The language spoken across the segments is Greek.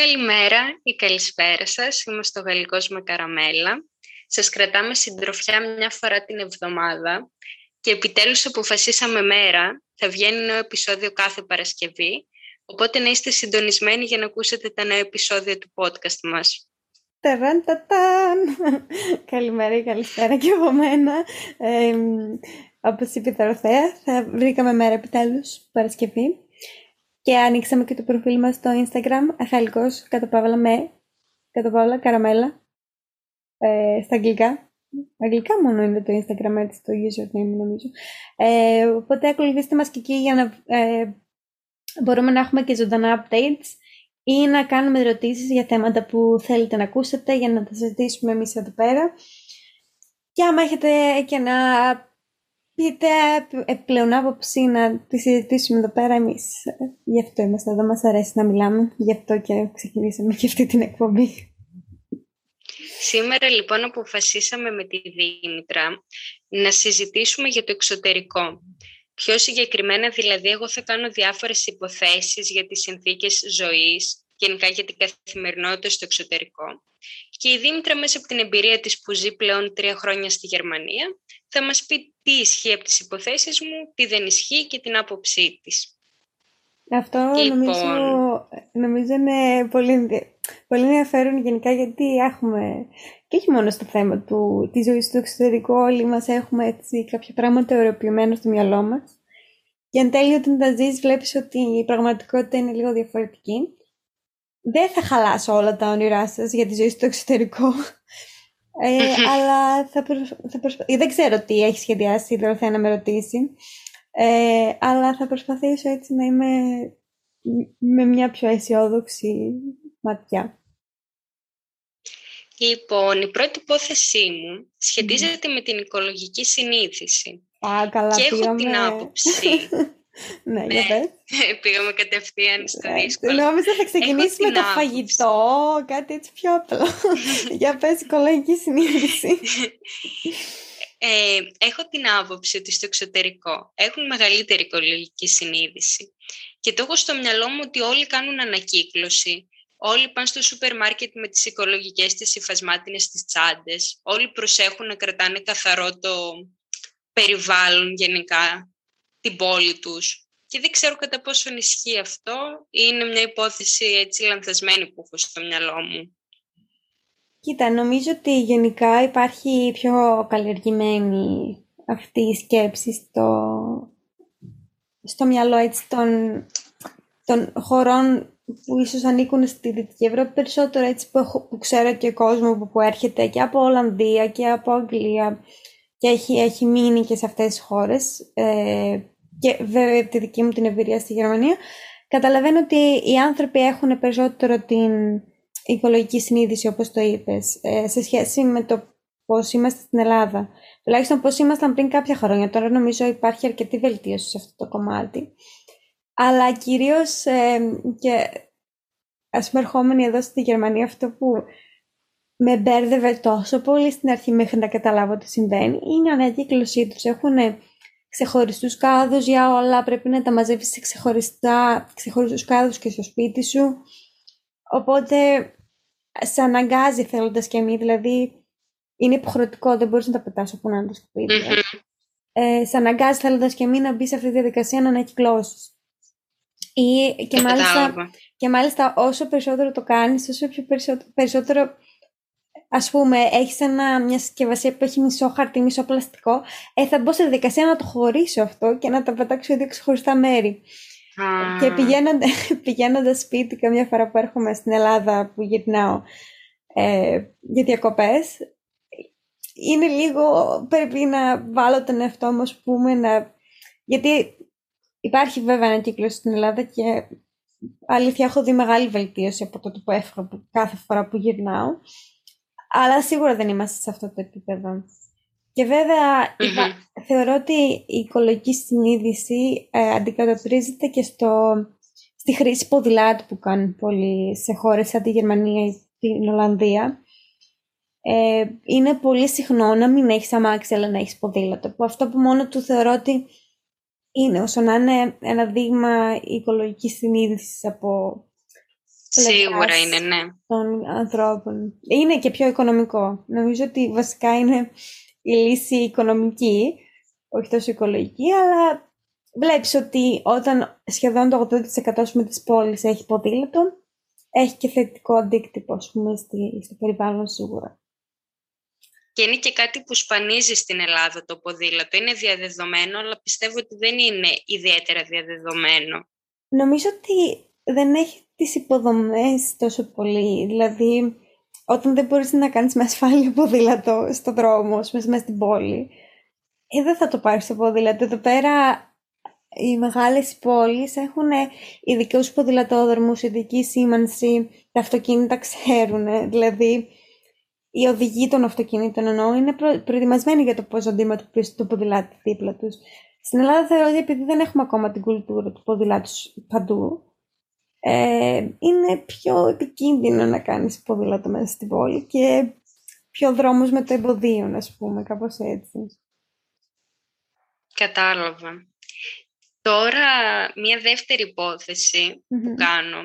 Καλημέρα ή καλησπέρα σας. Είμαστε ο Γαλλικός Με Καραμέλα. Σας κρατάμε συντροφιά μια φορά την εβδομάδα και επιτέλους αποφασίσαμε μέρα. Θα βγαίνει νέο επεισόδιο κάθε Παρασκευή, οπότε να είστε συντονισμένοι για να ακούσετε τα νέα επεισόδια του podcast μας. Καλημέρα ή καλησπέρα και από μένα. Όπως είπε η Θεα, θα βρήκαμε μέρα επιτέλους, Παρασκευή. Και άνοιξαμε και το προφίλ μας στο Instagram, athelkos_me_karamela, στα αγγλικά. Αγγλικά μόνο είναι το Instagram, έτσι το username νομίζω. Οπότε ακολουθήστε μας και εκεί για να μπορούμε να έχουμε και ζωντανά updates ή να κάνουμε ερωτήσεις για θέματα που θέλετε να ακούσετε για να τα συζητήσουμε εμείς εδώ πέρα. Και άμα έχετε και να πείτε πλεονάποψη να τη συζητήσουμε εδώ πέρα εμείς. Γι' αυτό είμαστε εδώ, μας αρέσει να μιλάμε, γι' αυτό και ξεκινήσαμε και αυτή την εκπομπή. Σήμερα λοιπόν αποφασίσαμε με τη Δήμητρα να συζητήσουμε για το εξωτερικό. Πιο συγκεκριμένα δηλαδή εγώ θα κάνω διάφορες υποθέσεις για τις συνθήκες ζωής, γενικά για την καθημερινότητα στο εξωτερικό. Και η Δήμητρα μέσα από την εμπειρία της που ζει πλέον 3 χρόνια στη Γερμανία θα μας πει τι ισχύει από τις υποθέσεις μου, τι δεν ισχύει και την άποψή της. Αυτό λοιπόν, νομίζω είναι πολύ ενδιαφέρον γενικά, γιατί έχουμε, και όχι μόνο στο θέμα της ζωής στο εξωτερικό, όλοι μας έχουμε έτσι κάποια πράγματα ωρεοποιημένα στο μυαλό μας. Και εν τέλει όταν τα ζεις βλέπεις ότι η πραγματικότητα είναι λίγο διαφορετική. Δεν θα χαλάσω όλα τα όνειρά σας για τη ζωή στο εξωτερικό. Αλλά δεν ξέρω τι έχει σχεδιάσει, τώρα θα με ρωτήσει. Αλλά θα προσπαθήσω έτσι να είμαι με μια πιο αισιόδοξη ματιά. Λοιπόν, η πρώτη υπόθεσή μου σχετίζεται με την οικολογική συνείδηση. Καλά, και έχω την άποψη. Ναι, πήγαμε κατευθείαν στο δύσκολο. Νόμιζα θα ξεκινήσει με το φαγητό, κάτι έτσι πιο απλό. Για πες, οικολογική συνείδηση. Έχω την άποψη ότι στο εξωτερικό έχουν μεγαλύτερη οικολογική συνείδηση. Και το έχω στο μυαλό μου ότι όλοι κάνουν ανακύκλωση. Όλοι πάνε στο σούπερ μάρκετ με τις οικολογικές, τις υφασμάτινες, τις τσάντες. Όλοι προσέχουν να κρατάνε καθαρό το περιβάλλον γενικά, την πόλη τους. Και δεν ξέρω κατά πόσον ισχύει αυτό. Είναι μια υπόθεση έτσι λανθασμένη που έχω στο μυαλό μου. Κοίτα, νομίζω ότι γενικά υπάρχει πιο καλλιεργημένη αυτή η σκέψη στο μυαλό έτσι, των χωρών που ίσως ανήκουν στη Δυτική Ευρώπη περισσότερο, έτσι, που ξέρω και ο κόσμος που έρχεται και από Ολλανδία και από Αγγλία και έχει μείνει και σε αυτές τις χώρες. Και βέβαια από τη δική μου την εμπειρία στη Γερμανία, καταλαβαίνω ότι οι άνθρωποι έχουν περισσότερο την οικολογική συνείδηση, όπως το είπες, σε σχέση με το πώς είμαστε στην Ελλάδα. Τουλάχιστον πώς ήμασταν πριν κάποια χρόνια. Τώρα νομίζω υπάρχει αρκετή βελτίωση σε αυτό το κομμάτι. Αλλά κυρίως και ας πούμε ερχόμενοι εδώ στη Γερμανία, αυτό που με μπέρδευε τόσο πολύ στην αρχή μέχρι να καταλάβω τι συμβαίνει είναι η ανακύκλωσή τους. Έχουν ξεχωριστούς κάδους για όλα, πρέπει να τα μαζεύεις σε ξεχωριστούς κάδους και στο σπίτι σου. Οπότε σε αναγκάζει θέλοντας και μη, δηλαδή είναι υποχρεωτικό, δεν μπορείς να τα πετάς όπου να είναι το σπίτι. Σε αναγκάζει θέλοντας και μη να μπει σε αυτή τη διαδικασία να ανακυκλώσεις. Και μάλιστα όσο περισσότερο το κάνεις, όσο πιο περισσότερο ας πούμε έχεις μια συσκευασία που έχει μισό χαρτί, μισό πλαστικό, θα μπω σε διαδικασία να το χωρίσω αυτό και να τα πετάξω σε δύο ξεχωριστά μέρη. Και πηγαίνοντας σπίτι καμιά φορά που έρχομαι στην Ελλάδα, που γυρνάω για διακοπές, είναι λίγο, πρέπει να βάλω τον εαυτό μου, ας πούμε, γιατί υπάρχει βέβαια ανακύκλωση στην Ελλάδα και αλήθεια έχω δει μεγάλη βελτίωση από το που έφυγα κάθε φορά που γυρνάω, αλλά σίγουρα δεν είμαστε σε αυτό το επίπεδο. Και βέβαια θεωρώ ότι η οικολογική συνείδηση αντικατοπτρίζεται και στη χρήση ποδηλάτου που κάνουν πολλοί σε χώρες σαν τη Γερμανία ή την Ολλανδία. Είναι πολύ συχνό να μην έχεις αμάξι αλλά να έχεις ποδήλατο. Που αυτό που μόνο του θεωρώ ότι είναι όσο να είναι ένα δείγμα οικολογικής συνείδησης από Σίγουρα είναι, ναι. Των ανθρώπων. Είναι και πιο οικονομικό. Νομίζω ότι βασικά είναι η λύση οικονομική, όχι τόσο οικολογική, αλλά βλέπεις ότι όταν σχεδόν το 80% της πόλης έχει ποδήλατο, έχει και θετικό αντίκτυπο, ας πούμε, στο περιβάλλον σίγουρα. Και είναι και κάτι που σπανίζει στην Ελλάδα το ποδήλατο. Είναι διαδεδομένο, αλλά πιστεύω ότι δεν είναι ιδιαίτερα διαδεδομένο. Νομίζω ότι δεν έχει τις υποδομές τόσο πολύ. Δηλαδή, όταν δεν μπορείς να κάνεις με ασφάλεια ποδήλατο στον δρόμο, μέσα στην πόλη, δεν θα το πάρεις το ποδήλατο. Εδώ πέρα οι μεγάλες πόλεις έχουν ειδικούς ποδηλατόδρομους, ειδική σήμανση, τα αυτοκίνητα ξέρουν. Δηλαδή, οι οδηγοί των αυτοκινήτων εννοώ είναι προετοιμασμένοι για το πόσο αντίματο του ποδηλάτη δίπλα τους. Στην Ελλάδα θεωρώ ότι επειδή δεν έχουμε ακόμα την κουλτούρα του ποδηλάτου παντού, είναι πιο επικίνδυνο να κάνεις ποδήλατο μέσα στην πόλη και πιο δρόμους με το εμποδίο, ας πούμε, κάπως έτσι. Κατάλαβα. Τώρα, μια δεύτερη υπόθεση που κάνω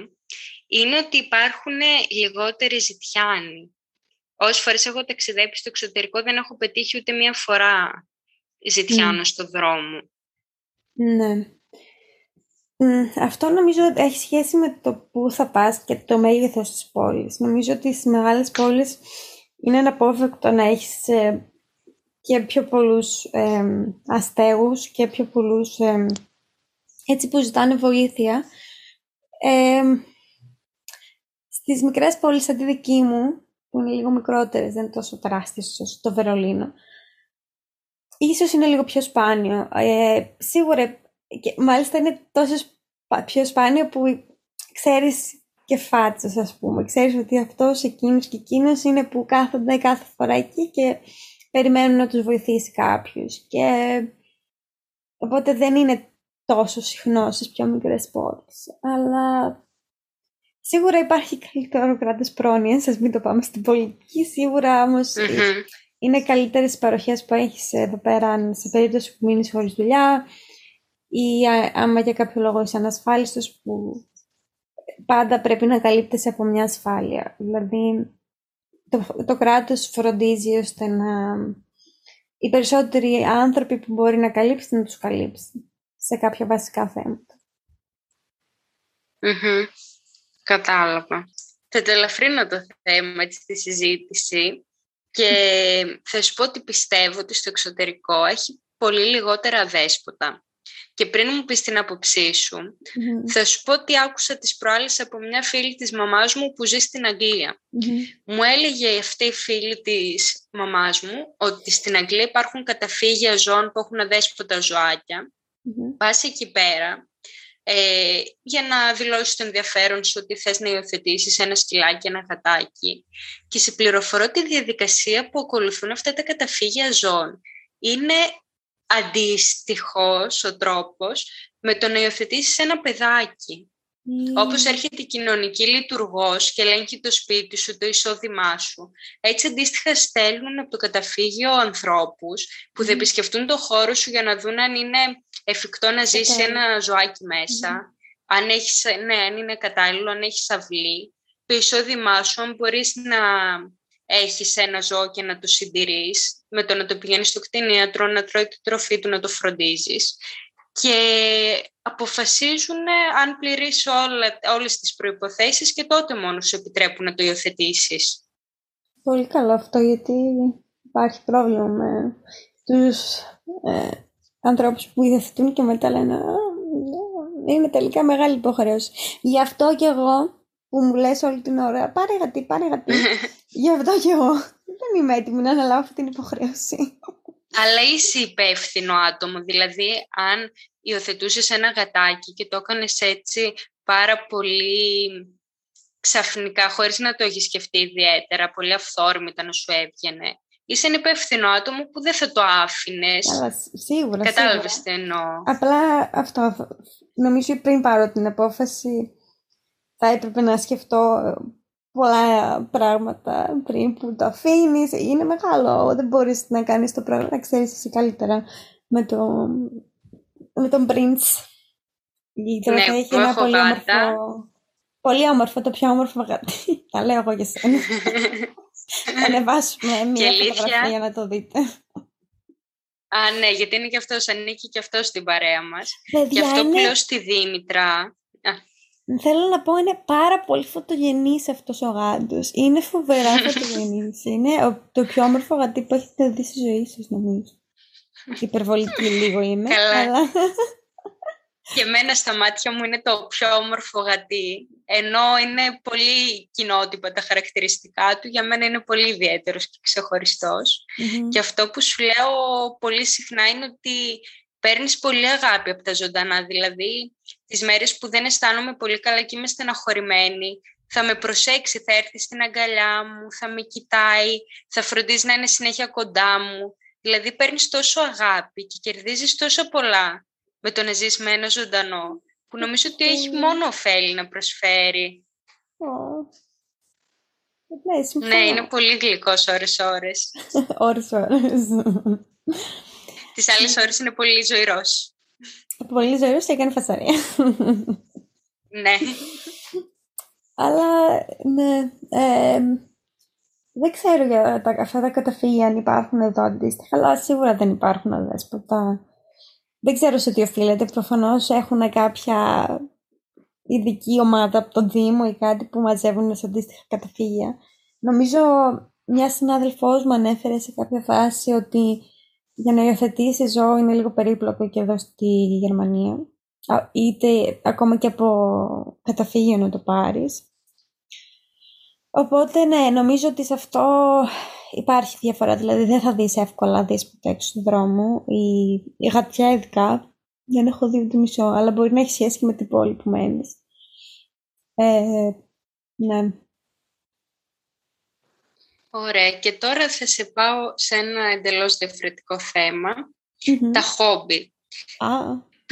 είναι ότι υπάρχουν λιγότεροι ζητιάνοι. Όσες φορές έχω ταξιδέψει στο εξωτερικό, δεν έχω πετύχει ούτε μία φορά ζητιάνο στο δρόμο. Ναι. Αυτό νομίζω ότι έχει σχέση με το που θα πας και το μέγεθος της πόλης. Νομίζω ότι στις μεγάλες πόλεις είναι αναπόφευκτο να έχεις και πιο πολλούς αστέγους και πιο πολλούς έτσι που ζητάνε βοήθεια. Στις μικρές πόλεις σαν τη δική μου, που είναι λίγο μικρότερες, δεν είναι τόσο τεράστιες όσο το Βερολίνο, ίσως είναι λίγο πιο σπάνιο. Σίγουρα, και μάλιστα είναι τόσο πιο σπάνιο που ξέρεις και φάτσες, ας πούμε. Ξέρεις ότι αυτός, εκείνος και εκείνος είναι που κάθονται κάθε φορά εκεί και περιμένουν να τους βοηθήσει κάποιος. Και οπότε δεν είναι τόσο συχνό στις πιο μικρές πόλεις. Αλλά σίγουρα υπάρχει καλύτερο κράτος πρόνοιας, ας μην το πάμε στην πολιτική. Σίγουρα όμως είναι καλύτερες οι παροχές που έχεις εδώ πέρα σε περίπτωση που μείνεις χωρίς δουλειά ή άμα για κάποιο λόγο είσαι ανασφάλιστος, που πάντα πρέπει να καλύπτεσαι από μια ασφάλεια. Δηλαδή, το κράτος φροντίζει ώστε να οι περισσότεροι άνθρωποι που μπορεί να καλύψει, να τους καλύψει σε κάποια βασικά θέματα. Κατάλαβα. Θα το ελαφρύνω το θέμα στη συζήτηση και θα σου πω ότι πιστεύω ότι στο εξωτερικό έχει πολύ λιγότερα δέσποτα. Και πριν μου πεις την άποψή σου, θα σου πω ότι άκουσα τις προάλλες από μια φίλη της μαμάς μου που ζει στην Αγγλία. Μου έλεγε αυτή η φίλη της μαμάς μου ότι στην Αγγλία υπάρχουν καταφύγια ζώων που έχουν αδέσποτα ζωάκια. Πας εκεί πέρα για να δηλώσεις το ενδιαφέρον σου ότι θες να υιοθετήσεις ένα σκυλάκι, ένα γατάκι. Και σε πληροφορώ τη διαδικασία που ακολουθούν αυτά τα καταφύγια ζώων. Είναι αντίστοιχος ο τρόπος με το να υιοθετήσεις ένα παιδάκι. Όπως έρχεται η κοινωνική λειτουργός και ελέγχει το σπίτι σου, το εισόδημά σου, έτσι αντίστοιχα στέλνουν από το καταφύγιο ανθρώπους που θα επισκεφτούν το χώρο σου για να δουν αν είναι εφικτό να ζήσει ένα ζωάκι μέσα, αν είναι κατάλληλο, αν έχεις αυλή, το εισόδημά σου, αν μπορείς να έχεις ένα ζώο και να το συντηρείς, με το να το πηγαίνεις στο κτηνίατρο, να τρώει τη τροφή του, να το φροντίζεις. Και αποφασίζουν αν πληρείς όλες τις προϋποθέσεις και τότε μόνο σου επιτρέπουν να το υιοθετήσεις. Πολύ καλό αυτό, γιατί υπάρχει πρόβλημα με τους ανθρώπους που υιοθετούν και μετά λένε είναι τελικά μεγάλη υποχρέωση. Γι' αυτό κι εγώ που μου λες όλη την ώρα πάρε γατί, πάρε γατί. Γι' αυτό κι εγώ δεν είμαι έτοιμη να αναλάβω αυτή την υποχρέωση. Αλλά είσαι υπεύθυνο άτομο, δηλαδή αν υιοθετούσες ένα γατάκι και το έκανες έτσι πάρα πολύ ξαφνικά, χωρίς να το έχεις σκεφτεί ιδιαίτερα, πολύ αυθόρμητα να σου έβγαινε, είσαι ένα υπεύθυνο άτομο που δεν θα το άφηνες. Σίγουρα. Κατάλαβες τι εννοώ. Απλά αυτό, νομίζω πριν πάρω την απόφαση θα έπρεπε να σκεφτώ πολλά πράγματα πριν που το αφήνεις. Είναι μεγάλο, δεν μπορείς να κάνεις το πράγμα, να ξέρεις εσύ καλύτερα με τον Prince. Ναι, που έχω πάντα Πολύ όμορφο, το πιο όμορφο γατί. Τα λέω εγώ για σένα. Θα ανεβάσουμε μια φωτογραφία για να το δείτε. Α, ναι, γιατί είναι και αυτός, ανήκει και αυτός στην παρέα μας. Και αυτό που λέω στη Δήμητρα. Θέλω να πω, είναι πάρα πολύ φωτογενής αυτός ο γάντος. Είναι φοβερά φωτογενής. Είναι το πιο όμορφο γατί που έχετε δει στη ζωή σας, νομίζω. Υπερβολική λίγο είμαι. Καλά. Και εμένα στα μάτια μου είναι το πιο όμορφο γατί, ενώ είναι πολύ κοινότυπα τα χαρακτηριστικά του, για μένα είναι πολύ ιδιαίτερος και ξεχωριστός. Mm-hmm. Και αυτό που σου λέω πολύ συχνά είναι ότι παίρνεις πολύ αγάπη από τα ζωντανά, δηλαδή τις μέρες που δεν αισθάνομαι πολύ καλά και είμαι στεναχωρημένη, θα με προσέξει, θα έρθει στην αγκαλιά μου, θα με κοιτάει, θα φροντίζει να είναι συνέχεια κοντά μου, δηλαδή παίρνεις τόσο αγάπη και κερδίζεις τόσο πολλά με το να ζεις με ένα ζωντανό, που νομίζω ότι έχει μόνο ωφέλη να προσφέρει. Ναι, είναι πολύ γλυκός ώρες-ώρες. Ώρες-ώρες. Τις άλλες ώρες είναι πολύ ζωηρός. Πολύ ζωηρός και έκανε φασαρία. Ναι. Αλλά, ναι, δεν ξέρω για αυτά τα καταφύγια αν υπάρχουν εδώ αντίστοιχα, αλλά σίγουρα δεν υπάρχουν αδέσποτα. Δεν ξέρω σε τι οφείλεται. Προφανώς έχουν κάποια ειδική ομάδα από τον Δήμο ή κάτι που μαζεύουν σε αντίστοιχα καταφύγια. Νομίζω μια συνάδελφός μου ανέφερε σε κάποια φάση ότι για να υιοθετήσει ζώο είναι λίγο περίπλοκο και εδώ στη Γερμανία. Είτε ακόμα και από καταφύγιο να το πάρεις. Οπότε ναι, νομίζω ότι σε αυτό υπάρχει διαφορά. Δηλαδή δεν θα δεις εύκολα δίσποτα έξω στον δρόμο. Η γατιά ειδικά, δεν έχω δει ούτε μισό, αλλά μπορεί να έχει σχέση και με την πόλη που μένεις. Ναι. Ωραία, και τώρα θα σε πάω σε ένα εντελώς διαφορετικό θέμα. Mm-hmm. Τα χόμπι.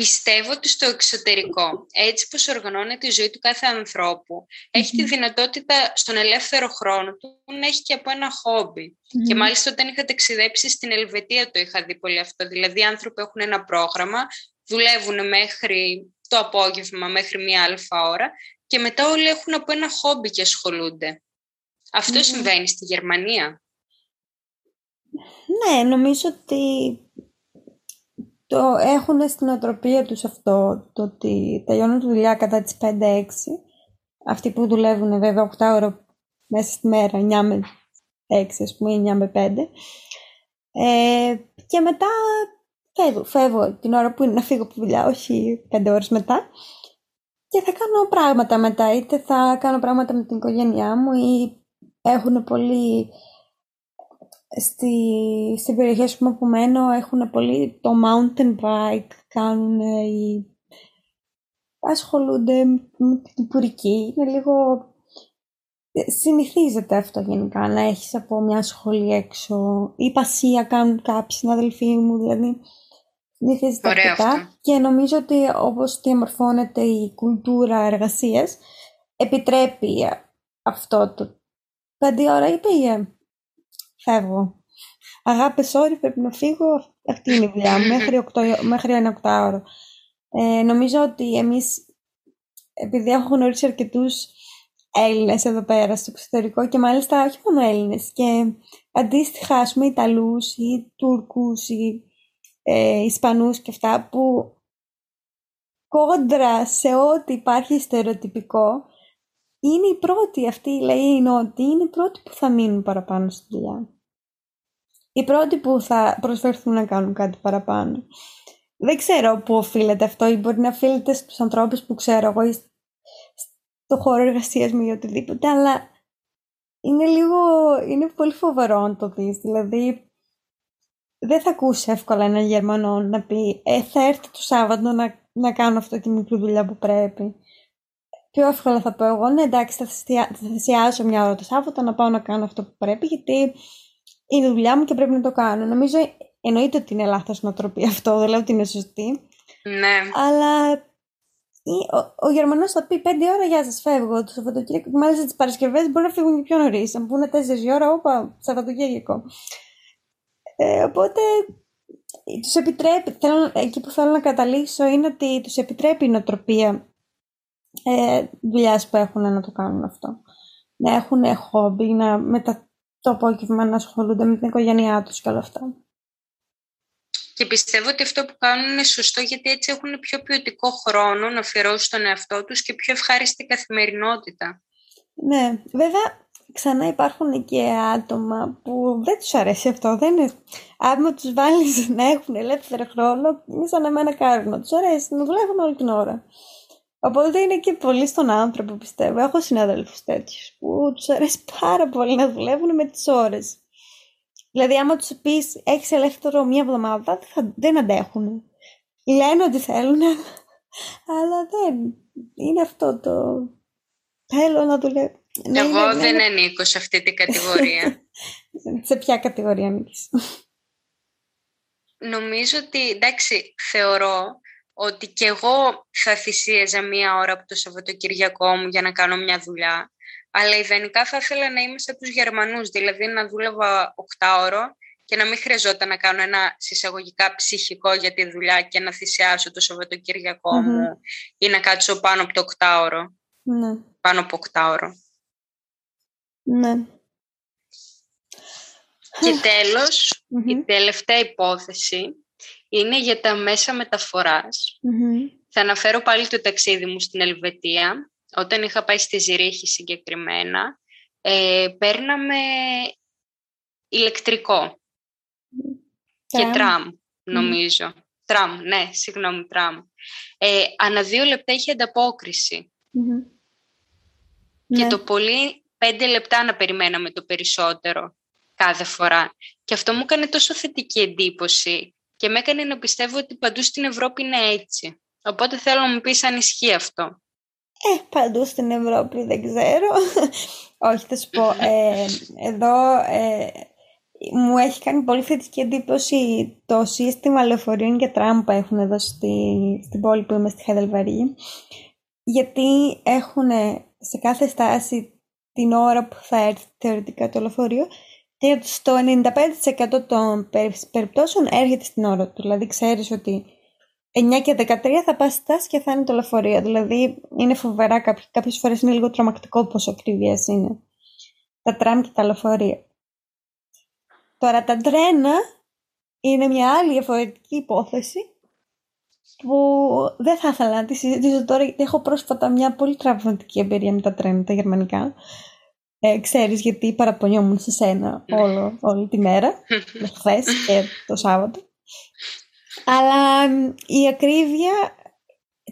Πιστεύω ότι στο εξωτερικό, έτσι πως οργανώνεται η ζωή του κάθε ανθρώπου, mm-hmm. έχει τη δυνατότητα στον ελεύθερο χρόνο του να έχει και από ένα χόμπι. Mm-hmm. Και μάλιστα όταν είχα ταξιδέψει στην Ελβετία το είχα δει πολύ αυτό. Δηλαδή άνθρωποι έχουν ένα πρόγραμμα, δουλεύουν μέχρι το απόγευμα, μέχρι μία αλφα ώρα και μετά όλοι έχουν από ένα χόμπι και ασχολούνται. Αυτό mm-hmm. συμβαίνει στη Γερμανία. Ναι, νομίζω ότι το έχουν στην οτροπία τους αυτό, το ότι τελειώνουν τη δουλειά κατά τις 5-6. Αυτοί που δουλεύουν βέβαια 8 ώρα μέσα στη μέρα, 9 με 6 ας πούμε, 9 με 5. Και μετά φεύγω την ώρα που είναι να φύγω από τη δουλειά, όχι 5 ώρες μετά. Και θα κάνω πράγματα μετά, είτε θα κάνω πράγματα με την οικογένειά μου ή έχουν πολύ... Στην περιοχή που μένω έχουν πολύ το mountain bike, κάνουν ασχολούνται με την πουρική. Είναι λίγο... Συνηθίζεται αυτό γενικά, να έχεις από μια σχολή έξω. Η πασία κάνουν κάποιοι συναδελφοί μου, δηλαδή συνηθίζεται αρκετά. Και νομίζω ότι όπως διαμορφώνεται η κουλτούρα εργασίας, επιτρέπει αυτό το 5 ώρα ή πήγε. Φεύγω. Αγάπες ώρη, πρέπει να φύγω. Αυτή είναι η δουλειά μου, μέχρι ένα οκτάωρο. Νομίζω ότι εμείς, επειδή έχω γνωρίσει αρκετούς Έλληνες εδώ πέρα στο εξωτερικό και μάλιστα όχι μόνο Έλληνες, και αντίστοιχα, ας πούμε, Ιταλούς ή Τούρκους ή Ισπανούς και αυτά που κόντρα σε ό,τι υπάρχει στερεοτυπικό, είναι οι πρώτοι αυτοί, λέει η Νότια, είναι οι πρώτοι που θα μείνουν παραπάνω στη δουλειά. Οι πρώτοι που θα προσφερθούν να κάνουν κάτι παραπάνω. Δεν ξέρω πού οφείλεται αυτό, ή μπορεί να οφείλεται στους ανθρώπους που ξέρω εγώ, ή στο χώρο εργασίας μου ή οτιδήποτε, αλλά είναι πολύ φοβερό να το δεις. Δηλαδή, δεν θα ακούσει εύκολα έναν Γερμανό να πει θα έρθει το Σάββατο να κάνω αυτό τη μικρή δουλειά που πρέπει. Πιο εύκολα θα πω εγώ, ναι εντάξει, θα θυσιάσω μια ώρα το Σάββατο να πάω να κάνω αυτό που πρέπει, γιατί είναι δουλειά μου και πρέπει να το κάνω. Νομίζω εννοείται ότι είναι λάθος νοοτροπία αυτό, δεν λέω ότι είναι σωστή. Ναι. Αλλά ο Γερμανός θα πει 5 ώρα, γεια σας, φεύγω το Σαββατοκύριακο. Μάλιστα τις Παρασκευές μπορεί να φύγουν και πιο νωρίς. Αν πούνε 4 ώρα, όπα, Σαββατοκύριακο. Οπότε τους επιτρέπει, εκεί που θέλω να καταλήξω είναι ότι τους επιτρέπει η νοοτροπία δουλειάς που έχουν να το κάνουν αυτό. Να έχουν χόμπι, να μετά το απόγευμα να ασχολούνται με την οικογένειά τους και όλα αυτά. Και πιστεύω ότι αυτό που κάνουν είναι σωστό, γιατί έτσι έχουν πιο ποιοτικό χρόνο να αφιερώσουν στον εαυτό τους και πιο ευχάριστη καθημερινότητα. Ναι, βέβαια ξανά υπάρχουν και άτομα που δεν τους αρέσει αυτό. Δεν είναι... Άμα τους βάλεις να έχουν ελεύθερο χρόνο, είναι σαν εμένα κάρβουνο. Τους αρέσει να δουλεύουν όλη την ώρα. Οπότε είναι και πολύ στον άνθρωπο, πιστεύω. Έχω συναδέλφους τέτοιους που τους αρέσει πάρα πολύ να δουλεύουν με τις ώρες. Δηλαδή, άμα τους πεις έχεις ελεύθερο μία εβδομάδα, δεν αντέχουν. Λένε ότι θέλουν, αλλά δεν. Είναι αυτό το... Θέλω να δουλεύω. Εγώ δεν ανήκω σε αυτή την κατηγορία. Σε ποια κατηγορία ανήκεις? Νομίζω ότι, εντάξει, θεωρώ ότι κι εγώ θα θυσίαζα μία ώρα από το Σαββατοκυριακό μου για να κάνω μια δουλειά. Αλλά ιδανικά θα ήθελα να είμαι σαν τους Γερμανούς, δηλαδή να δούλευα 8ωρο και να μην χρειαζόταν να κάνω ένα συσσαγωγικά ψυχικό για τη δουλειά και να θυσιάσω το Σαββατοκυριακό μου ή να κάτσω πάνω από το 8ωρο. Ναι. Πάνω από 8ωρο. Ναι. Και τέλος, η τελευταία υπόθεση είναι για τα μέσα μεταφοράς. Θα αναφέρω πάλι το ταξίδι μου στην Ελβετία. Όταν είχα πάει στη Ζυρίχη συγκεκριμένα, παίρναμε ηλεκτρικό και τραμ, νομίζω. Τραμ, ναι, συγγνώμη, τραμ. Ανά 2 λεπτά είχε ανταπόκριση. Και το πολύ 5 λεπτά να περιμέναμε το περισσότερο κάθε φορά. Και αυτό μου έκανε τόσο θετική εντύπωση και με έκανε να πιστεύω ότι παντού στην Ευρώπη είναι έτσι. Οπότε θέλω να μου πεις αν ισχύει αυτό. Παντού στην Ευρώπη δεν ξέρω. Όχι, θα σου πω. Εδώ μου έχει κάνει πολύ θετική εντύπωση το σύστημα λεωφορείων και τραμ που έχουν εδώ στην πόλη που είμαι, στη Χαϊδελβέργη. Γιατί έχουν σε κάθε στάση την ώρα που θα έρθει θεωρητικά το λεωφορείο και στο 95% των περιπτώσεων έρχεται στην ώρα του. Δηλαδή ξέρεις ότι 9 και 13 θα πας στάση και θα είναι το λεωφορείο. Δηλαδή είναι φοβερά, κάποιες φορές είναι λίγο τρομακτικό πόσο ακριβές είναι τα τραμ και τα λεωφορεία. Τώρα τα τρένα είναι μια άλλη διαφορετική υπόθεση που δεν θα ήθελα να τη συζητήσω τώρα, γιατί έχω πρόσφατα μια πολύ τραυματική εμπειρία με τα τρένα, τα γερμανικά. Ξέρεις, γιατί παραπονιόμουν σε σένα όλη τη μέρα, χθες και το Σάββατο. Αλλά η ακρίβεια,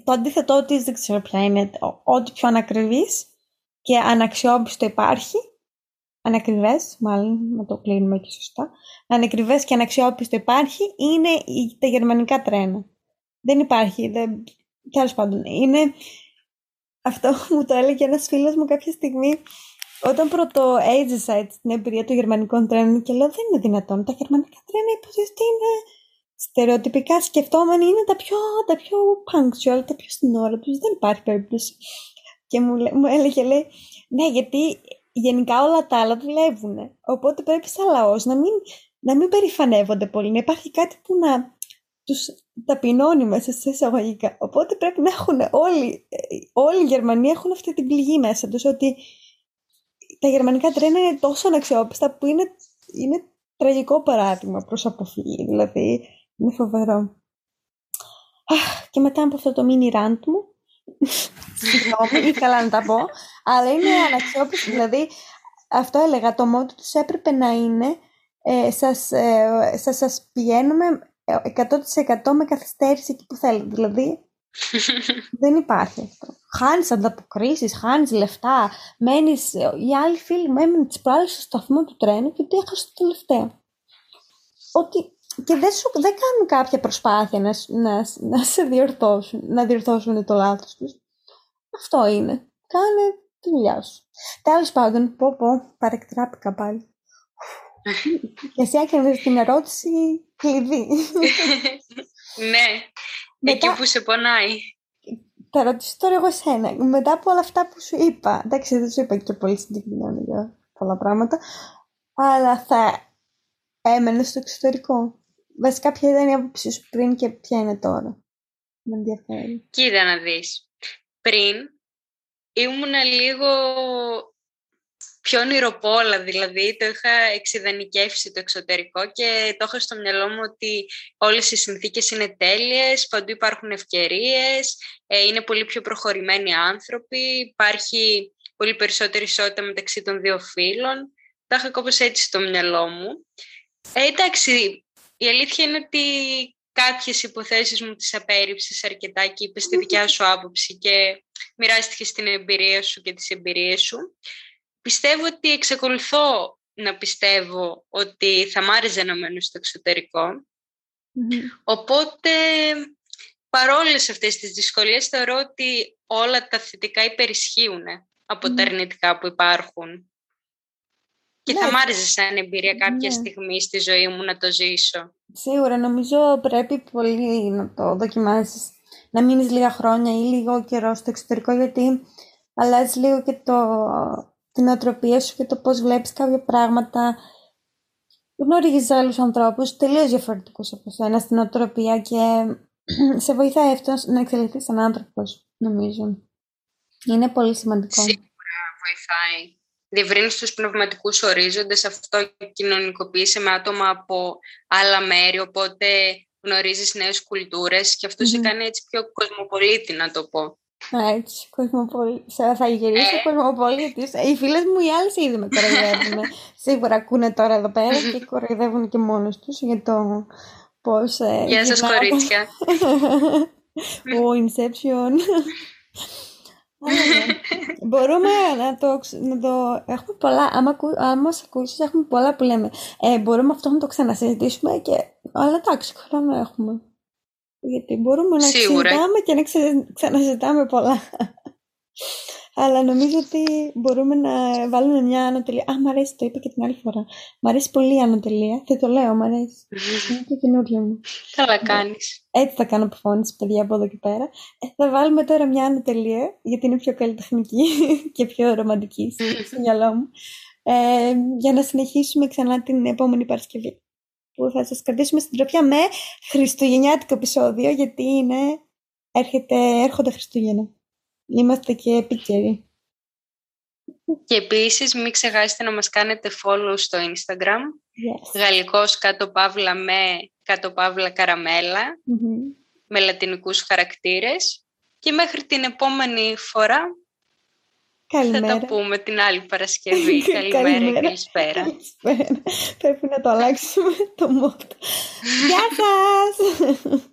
το αντίθετό της δεν ξέρω ποια είναι, ό,τι πιο ανακριβής και αναξιόπιστο υπάρχει, ανακριβές μάλλον, να το κλείνουμε και σωστά, ανακριβές και αναξιόπιστο υπάρχει, είναι τα γερμανικά τρένα. Δεν υπάρχει, κι άλλως πάντων. Είναι αυτό που μου το έλεγε ένας φίλος μου κάποια στιγμή, όταν πρώτο έζησα την εμπειρία των γερμανικών τρένων και λέω δεν είναι δυνατόν, τα γερμανικά τρένα υποσχεστή είναι... Στερεοτυπικά σκεφτόμενοι είναι τα πιο punctual, τα πιο στην ώρα τους, δεν υπάρχει περίπτωση. Και μου έλεγε, λέει, ναι, γιατί γενικά όλα τα άλλα δουλεύουν. Οπότε πρέπει σαν λαός να μην περηφανεύονται πολύ, να υπάρχει κάτι που να τους ταπεινώνει μέσα σε εισαγωγικά. Οπότε πρέπει να έχουν όλοι οι Γερμανοί έχουν αυτή την πληγή μέσα τους, ότι τα γερμανικά τρένα είναι τόσο αναξιόπιστα που είναι τραγικό παράδειγμα προς αποφυγή, δηλαδή. Είναι φοβερό. Και μετά από αυτό το mini rant μου, συγγνώμη, ήθελα να τα πω, αλλά είναι αναξιόπιστο. Δηλαδή, αυτό έλεγα, το μότο τους έπρεπε να είναι σας πηγαίνουμε 100% με καθυστέρηση εκεί που θέλετε. Δηλαδή, δεν υπάρχει αυτό. Χάνεις ανταποκρίσεις, χάνεις λεφτά, μένεις, οι άλλοι φίλοι μου έμεινε τις προάλλες στο σταθμό του τρένου και τι έχασε το τελευταίο. Ότι... Και δεν κάνουν κάποια προσπάθεια να σε διορθώσουν, να διορθώσουν το λάθος τους. Αυτό είναι. Κάνε τη δουλειά σου. Τέλος πάντων, παρεκτράπηκα πάλι. Και εσύ έκανες την ερώτηση κλειδί. Ναι, εκεί που σε πονάει. Θα ρωτήσω τώρα εγώ εσένα. Μετά από όλα αυτά που σου είπα, εντάξει, δεν σου είπα και πολύ συγκεκριμένα για πολλά πράγματα, αλλά θα έμενε στο εξωτερικό. Βασικά, ποια ήταν η άποψή σου πριν και ποια είναι τώρα? Με ενδιαφέρει. Κοίτα να δεις. Πριν ήμουνα λίγο πιο ονειροπόλα, δηλαδή το είχα εξειδανικεύσει το εξωτερικό και το είχα στο μυαλό μου ότι όλες οι συνθήκες είναι τέλειες, παντού υπάρχουν ευκαιρίες, είναι πολύ πιο προχωρημένοι άνθρωποι, υπάρχει πολύ περισσότερη ισότητα μεταξύ των δύο φύλων. Τα είχα κάπως έτσι στο μυαλό μου. Εντάξει, η αλήθεια είναι ότι κάποιες υποθέσεις μου τις απέρριψες αρκετά και είπες τη δικιά σου άποψη και μοιράστηκες την εμπειρία σου και τις εμπειρίες σου. Πιστεύω ότι εξακολουθώ να πιστεύω ότι θα μ' άρεσε να μένω στο εξωτερικό. Mm-hmm. Οπότε, παρόλες αυτές τις δυσκολίες, θεωρώ ότι όλα τα θετικά υπερισχύουν από τα αρνητικά που υπάρχουν. Και θα μ' άρεσε σαν εμπειρία κάποια στιγμή στη ζωή μου να το ζήσω. Σίγουρα, νομίζω πρέπει πολύ να το δοκιμάσεις. Να μείνεις λίγα χρόνια ή λίγο καιρό στο εξωτερικό, γιατί αλλάζει λίγο και την νοοτροπία σου και το πώς βλέπεις κάποια πράγματα. Γνωρίζεις άλλους ανθρώπους τελείως διαφορετικούς από σένα στην νοοτροπία και σε βοηθάει αυτό να εξελιχθείς σαν άνθρωπος, νομίζω. Είναι πολύ σημαντικό. Σίγουρα βοηθάει. Διευρύνεις τους πνευματικούς ορίζοντες, αυτό κοινωνικοποιείσαι με άτομα από άλλα μέρη, οπότε γνωρίζεις νέες κουλτούρες και αυτό σε κάνει έτσι πιο κοσμοπολίτη, να το πω. Έτσι, θα γυρίσω κοσμοπολίτης. Οι φίλες μου οι άλλες ήδη με κοροϊδεύουν. Σίγουρα ακούνε τώρα εδώ πέρα και κοροϊδεύουν και μόνος τους για το πώς... Γεια σας κορίτσια. Ο Inception. Μπορούμε να το έχουμε πολλά. Αν μας ακούσεις, έχουμε πολλά που λέμε. Μπορούμε αυτό να το ξανασυζητήσουμε και... Αλλά εντάξει, χρόνο έχουμε. Γιατί μπορούμε να συζητάμε και να ξαναζητάμε πολλά. Αλλά νομίζω ότι μπορούμε να βάλουμε μια ανατελεία. Α, μ' αρέσει, το είπα και την άλλη φορά. Μ' αρέσει πολύ η ανατελεία. Θα το λέω, μ' αρέσει. Είναι και καινούριο μου. Καλά κάνεις. Έτσι θα κάνω προφώνηση, παιδιά, από εδώ και πέρα. Θα βάλουμε τώρα μια ανατελεία, γιατί είναι πιο καλλιτεχνική και πιο ρομαντική στο μυαλό μου. Για να συνεχίσουμε ξανά την επόμενη Παρασκευή. Που θα σας κρατήσουμε στην τροπιά με χριστουγεννιάτικο επεισόδιο, γιατί έρχονται Χριστούγεννα. Είμαστε και επίκαιροι. Και επίσης μην ξεχάσετε να μας κάνετε follow στο Instagram. Yes. Γαλλικός _ με καραμέλα. Mm-hmm. Με λατινικούς χαρακτήρες. Και μέχρι την επόμενη φορά καλημέρα. Θα τα πούμε την άλλη Παρασκευή. Καλημέρα και καλησπέρα. Πρέπει να το αλλάξουμε το μότο. Γεια σας!